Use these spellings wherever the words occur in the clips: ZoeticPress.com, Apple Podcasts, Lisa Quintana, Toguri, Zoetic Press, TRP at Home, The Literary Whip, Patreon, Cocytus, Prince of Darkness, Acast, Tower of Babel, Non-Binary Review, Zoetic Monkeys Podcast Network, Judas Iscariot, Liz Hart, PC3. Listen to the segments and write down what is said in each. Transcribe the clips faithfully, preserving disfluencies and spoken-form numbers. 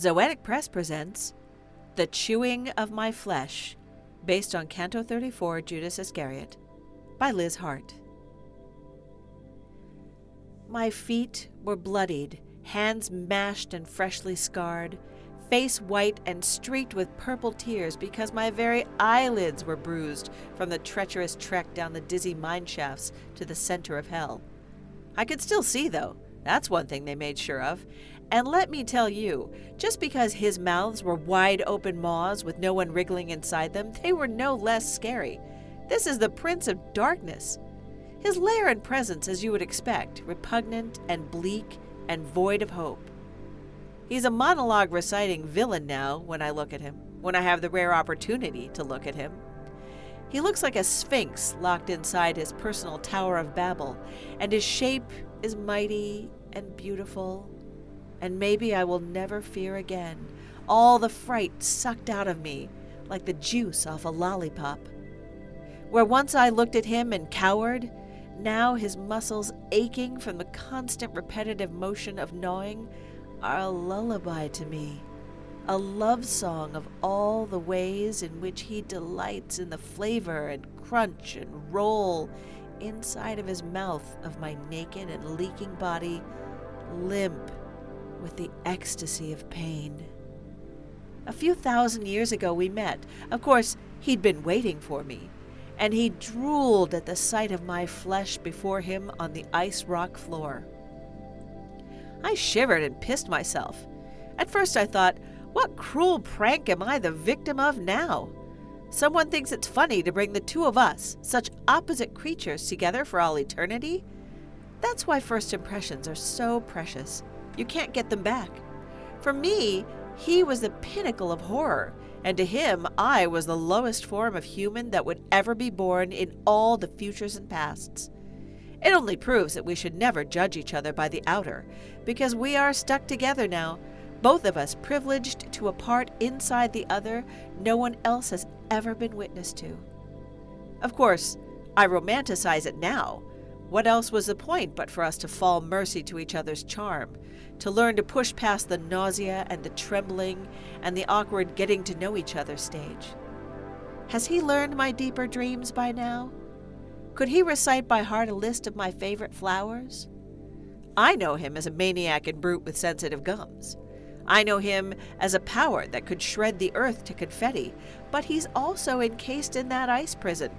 Zoetic Press presents The Chewing of My Flesh, based on Canto thirty-four, Judas Iscariot, by Liz Hart. My feet were bloodied, hands mashed and freshly scarred, face white and streaked with purple tears because my very eyelids were bruised from the treacherous trek down the dizzy mine shafts to the center of hell. I could still see, though. That's one thing they made sure of. And let me tell you, just because his mouths were wide open maws with no one wriggling inside them, they were no less scary. This is the Prince of Darkness. His lair and presence, as you would expect, repugnant and bleak and void of hope. He's a monologue-reciting villain now when I look at him, when I have the rare opportunity to look at him. He looks like a sphinx locked inside his personal Tower of Babel, and his shape is mighty and beautiful. And maybe I will never fear again, all the fright sucked out of me, like the juice off a lollipop. Where once I looked at him and cowered, now his muscles aching from the constant repetitive motion of gnawing are a lullaby to me, a love song of all the ways in which he delights in the flavor and crunch and roll inside of his mouth of my naked and leaking body, limp with the ecstasy of pain. A few thousand years ago we met. Of course, he'd been waiting for me, and he drooled at the sight of my flesh before him on the ice rock floor. I shivered and pissed myself. At first I thought, what cruel prank am I the victim of now? Someone thinks it's funny to bring the two of us, such opposite creatures, together for all eternity? That's why first impressions are so precious. You can't get them back. For me, he was the pinnacle of horror. And to him, I was the lowest form of human that would ever be born in all the futures and pasts. It only proves that we should never judge each other by the outer, because we are stuck together now, both of us privileged to a part inside the other no one else has ever been witness to. Of course, I romanticize it now. What else was the point but for us to fall mercy to each other's charm, to learn to push past the nausea and the trembling and the awkward getting to know each other stage? Has he learned my deeper dreams by now? Could he recite by heart a list of my favorite flowers? I know him as a maniac and brute with sensitive gums. I know him as a power that could shred the earth to confetti, but he's also encased in that ice prison.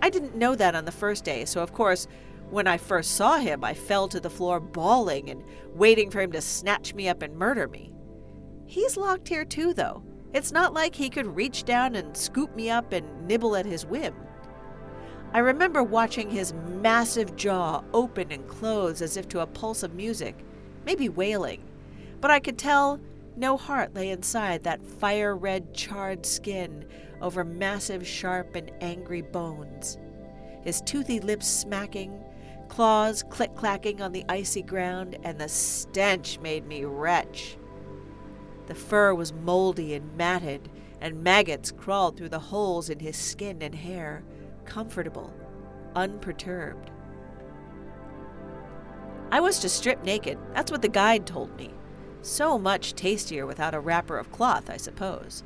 I didn't know that on the first day, so of course, when I first saw him, I fell to the floor bawling and waiting for him to snatch me up and murder me. He's locked here too, though. It's not like he could reach down and scoop me up and nibble at his whim. I remember watching his massive jaw open and close as if to a pulse of music, maybe wailing, but I could tell no heart lay inside that fire-red charred skin over massive, sharp, and angry bones. His toothy lips smacking, claws click-clacking on the icy ground, and the stench made me retch. The fur was moldy and matted, and maggots crawled through the holes in his skin and hair, comfortable, unperturbed. I was to strip naked, that's what the guide told me. So much tastier without a wrapper of cloth, I suppose.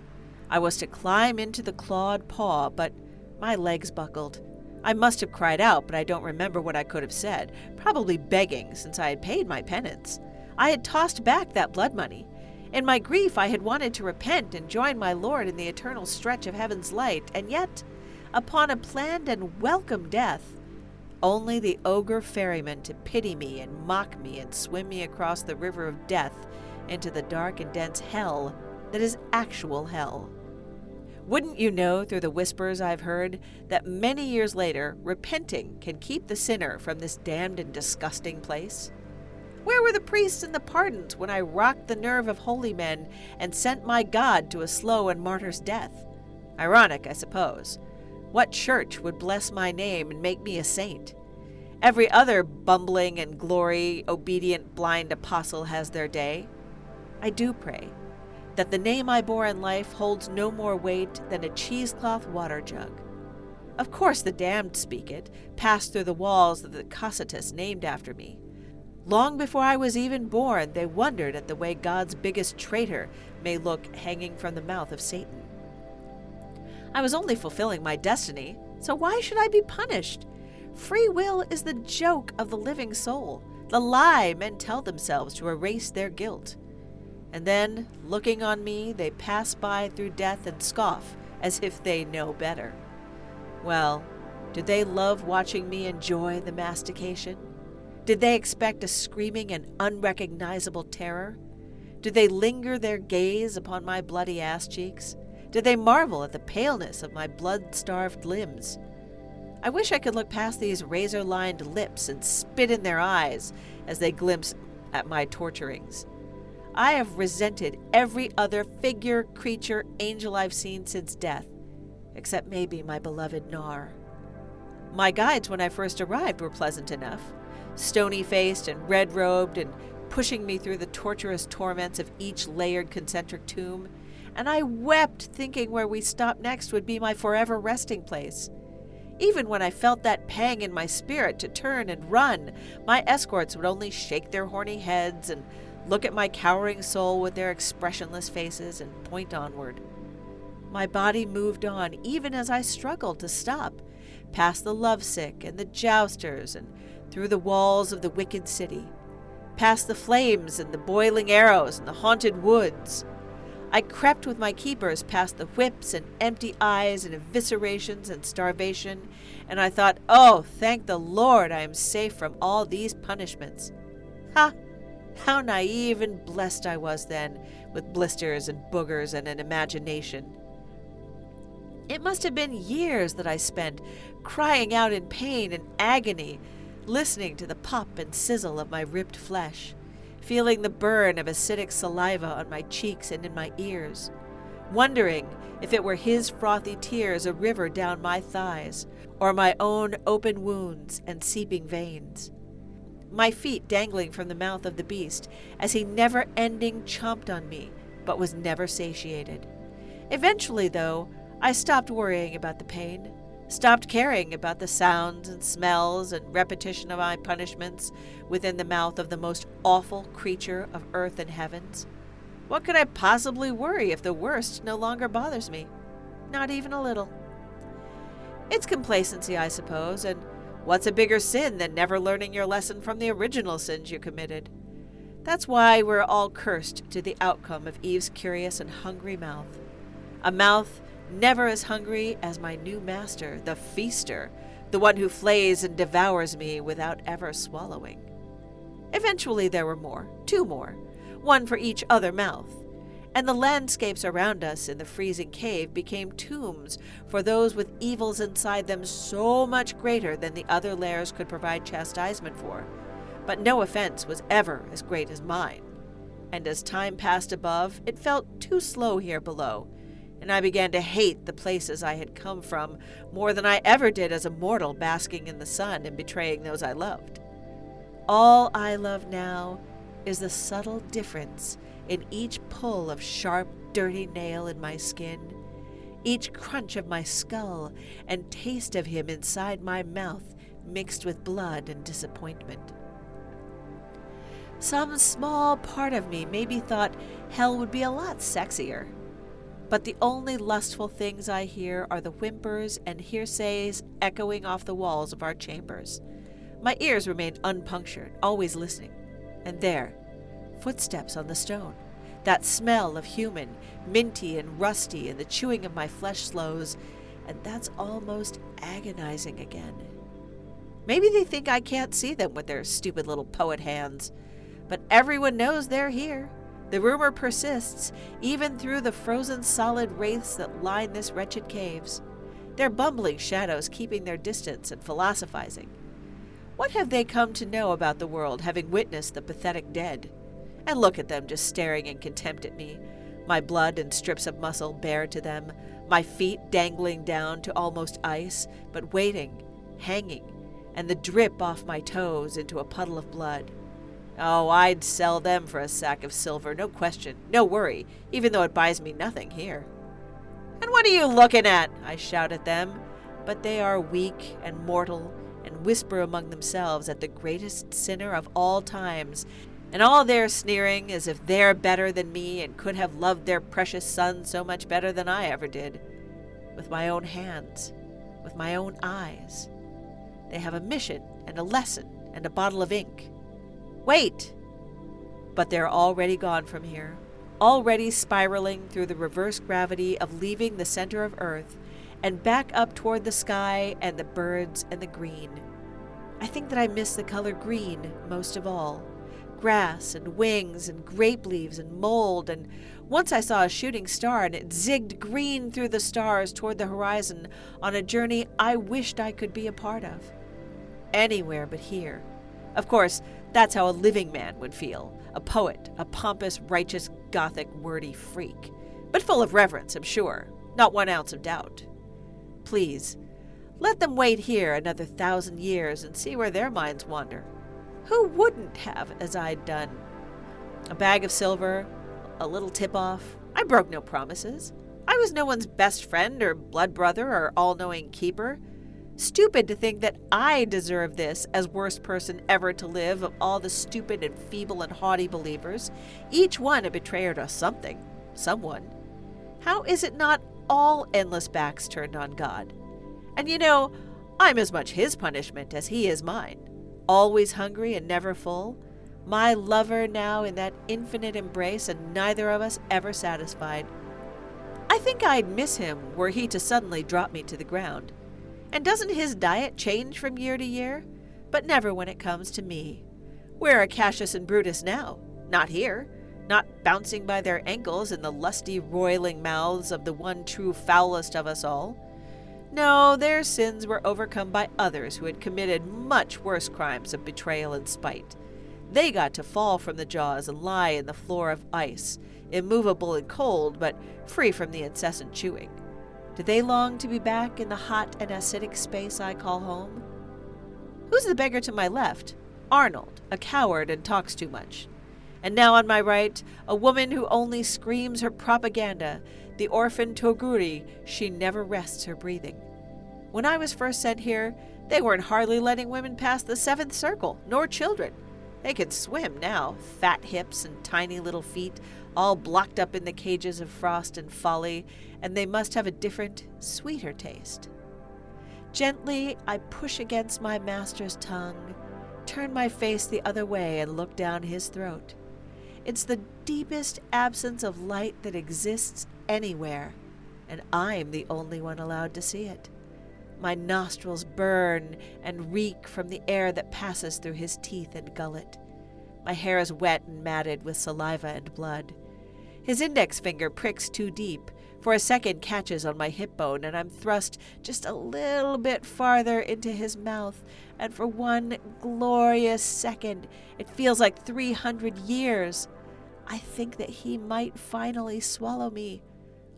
I was to climb into the clawed paw, but my legs buckled. I must have cried out, but I don't remember what I could have said, probably begging since I had paid my penance. I had tossed back that blood money. In my grief, I had wanted to repent and join my Lord in the eternal stretch of heaven's light, and yet, upon a planned and welcome death, only the ogre ferryman to pity me and mock me and swim me across the river of death into the dark and dense hell that is actual hell. Wouldn't you know through the whispers I've heard that many years later, repenting can keep the sinner from this damned and disgusting place? Where were the priests and the pardons when I rocked the nerve of holy men and sent my God to a slow and martyr's death? Ironic, I suppose. What church would bless my name and make me a saint? Every other bumbling and glory, obedient, blind apostle has their day. I do pray that the name I bore in life holds no more weight than a cheesecloth water jug. Of course the damned speak it, passed through the walls of the Cocytus named after me. Long before I was even born, they wondered at the way God's biggest traitor may look hanging from the mouth of Satan. I was only fulfilling my destiny, so why should I be punished? Free will is the joke of the living soul, the lie men tell themselves to erase their guilt. And then, looking on me, they pass by through death and scoff as if they know better. Well, did they love watching me enjoy the mastication? Did they expect a screaming and unrecognizable terror? Did they linger their gaze upon my bloody ass cheeks? Did they marvel at the paleness of my blood-starved limbs? I wish I could look past these razor-lined lips and spit in their eyes as they glimpse at my torturings. I have resented every other figure, creature, angel I've seen since death, except maybe my beloved Nar. My guides when I first arrived were pleasant enough, stony-faced and red-robed and pushing me through the torturous torments of each layered concentric tomb, and I wept thinking where we stopped next would be my forever resting place. Even when I felt that pang in my spirit to turn and run, my escorts would only shake their horny heads and look at my cowering soul with their expressionless faces and point onward. My body moved on even as I struggled to stop, past the lovesick and the jousters and through the walls of the wicked city, past the flames and the boiling arrows and the haunted woods. I crept with my keepers past the whips and empty eyes and eviscerations and starvation, and I thought, oh, thank the Lord I am safe from all these punishments. Ha! How naive and blessed I was then, with blisters and boogers and an imagination. It must have been years that I spent crying out in pain and agony, listening to the pop and sizzle of my ripped flesh, feeling the burn of acidic saliva on my cheeks and in my ears, wondering if it were his frothy tears a river down my thighs, or my own open wounds and seeping veins. My feet dangling from the mouth of the beast as he never-ending chomped on me, but was never satiated. Eventually, though, I stopped worrying about the pain, stopped caring about the sounds and smells and repetition of my punishments within the mouth of the most awful creature of earth and heavens. What could I possibly worry if the worst no longer bothers me? Not even a little. It's complacency, I suppose, and what's a bigger sin than never learning your lesson from the original sins you committed? That's why we're all cursed to the outcome of Eve's curious and hungry mouth. A mouth never as hungry as my new master, the feaster, the one who flays and devours me without ever swallowing. Eventually there were more, two more, one for each other mouth. And the landscapes around us in the freezing cave became tombs for those with evils inside them so much greater than the other lairs could provide chastisement for. But no offense was ever as great as mine. And as time passed above, it felt too slow here below, and I began to hate the places I had come from more than I ever did as a mortal basking in the sun and betraying those I loved. All I love now is the subtle difference in each pull of sharp, dirty nail in my skin, each crunch of my skull, and taste of him inside my mouth mixed with blood and disappointment. Some small part of me maybe thought hell would be a lot sexier, but the only lustful things I hear are the whimpers and hearsays echoing off the walls of our chambers. My ears remain unpunctured, always listening, and there, footsteps on the stone, that smell of human, minty and rusty, and the chewing of my flesh slows, and that's almost agonizing again. Maybe they think I can't see them with their stupid little poet hands, but everyone knows they're here. The rumor persists, even through the frozen solid wraiths that line this wretched caves, their bumbling shadows keeping their distance and philosophizing. What have they come to know about the world, having witnessed the pathetic dead? And look at them just staring in contempt at me, my blood and strips of muscle bare to them, my feet dangling down to almost ice, but waiting, hanging, and the drip off my toes into a puddle of blood. Oh, I'd sell them for a sack of silver, no question, no worry, even though it buys me nothing here. And what are you looking at? I shout at them, but they are weak and mortal and whisper among themselves at the greatest sinner of all times, and all their sneering as if they're better than me and could have loved their precious son so much better than I ever did. With my own hands, with my own eyes. They have a mission and a lesson and a bottle of ink. Wait! But they're already gone from here, already spiraling through the reverse gravity of leaving the center of Earth and back up toward the sky and the birds and the green. I think that I miss the color green most of all. Grass and wings and grape leaves and mold, and once I saw a shooting star and it zigged green through the stars toward the horizon on a journey I wished I could be a part of. Anywhere but here. Of course, that's how a living man would feel. A poet, a pompous, righteous, gothic, wordy freak. But full of reverence, I'm sure. Not one ounce of doubt. Please, let them wait here another thousand years and see where their minds wander. Who wouldn't have as I'd done? A bag of silver, a little tip-off. I broke no promises. I was no one's best friend or blood brother or all-knowing keeper. Stupid to think that I deserve this as worst person ever to live of all the stupid and feeble and haughty believers, each one a betrayer to something, someone. How is it not all endless backs turned on God? And you know, I'm as much his punishment as he is mine. Always hungry and never full, my lover now in that infinite embrace and neither of us ever satisfied. I think I'd miss him were he to suddenly drop me to the ground. And doesn't his diet change from year to year? But never when it comes to me. Where are Cassius and Brutus now? Not here. Not bouncing by their ankles in the lusty, roiling mouths of the one true foulest of us all. No, their sins were overcome by others who had committed much worse crimes of betrayal and spite. They got to fall from the jaws and lie in the floor of ice, immovable and cold, but free from the incessant chewing. Do they long to be back in the hot and acidic space I call home? Who's the beggar to my left? Arnold, a coward and talks too much. And now on my right, a woman who only screams her propaganda, the orphan Toguri, she never rests her breathing. When I was first sent here, they weren't hardly letting women past the seventh circle, nor children. They could swim now, fat hips and tiny little feet, all blocked up in the cages of frost and folly, and they must have a different, sweeter taste. Gently, I push against my master's tongue, turn my face the other way, and look down his throat. It's the deepest absence of light that exists anywhere, and I'm the only one allowed to see it. My nostrils burn and reek from the air that passes through his teeth and gullet. My hair is wet and matted with saliva and blood. His index finger pricks too deep, for a second catches on my hip bone, and I'm thrust just a little bit farther into his mouth, and for one glorious second, it feels like three hundred years. I think that he might finally swallow me,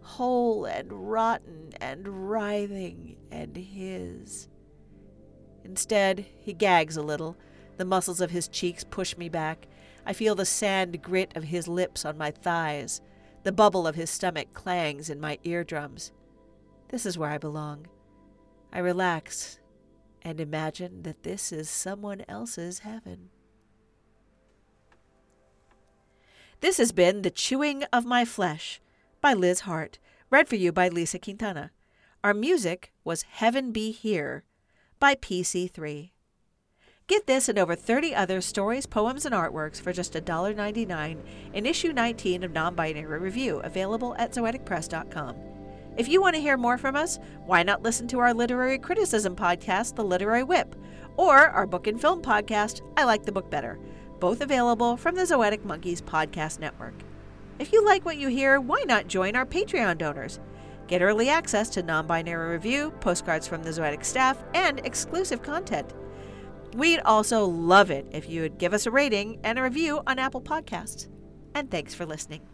whole and rotten and writhing and his. Instead, he gags a little. The muscles of his cheeks push me back. I feel the sand grit of his lips on my thighs. The bubble of his stomach clangs in my eardrums. This is where I belong. I relax and imagine that this is someone else's heaven. This has been The Chewing of My Flesh by Liz Hart, read for you by Lisa Quintana. Our music was Heaven Be Here by P C three. Get this and over thirty other stories, poems, and artworks for just one dollar ninety-nine in issue nineteen of Non-Binary Review, available at Zoetic Press dot com. If you want to hear more from us, why not listen to our literary criticism podcast, The Literary Whip, or our book and film podcast, I Like the Book Better, both available from the Zoetic Monkeys Podcast Network. If you like what you hear, why not join our Patreon donors? Get early access to Non-Binary Review, postcards from the Zoetic staff, and exclusive content. We'd also love it if you would give us a rating and a review on Apple Podcasts. And thanks for listening.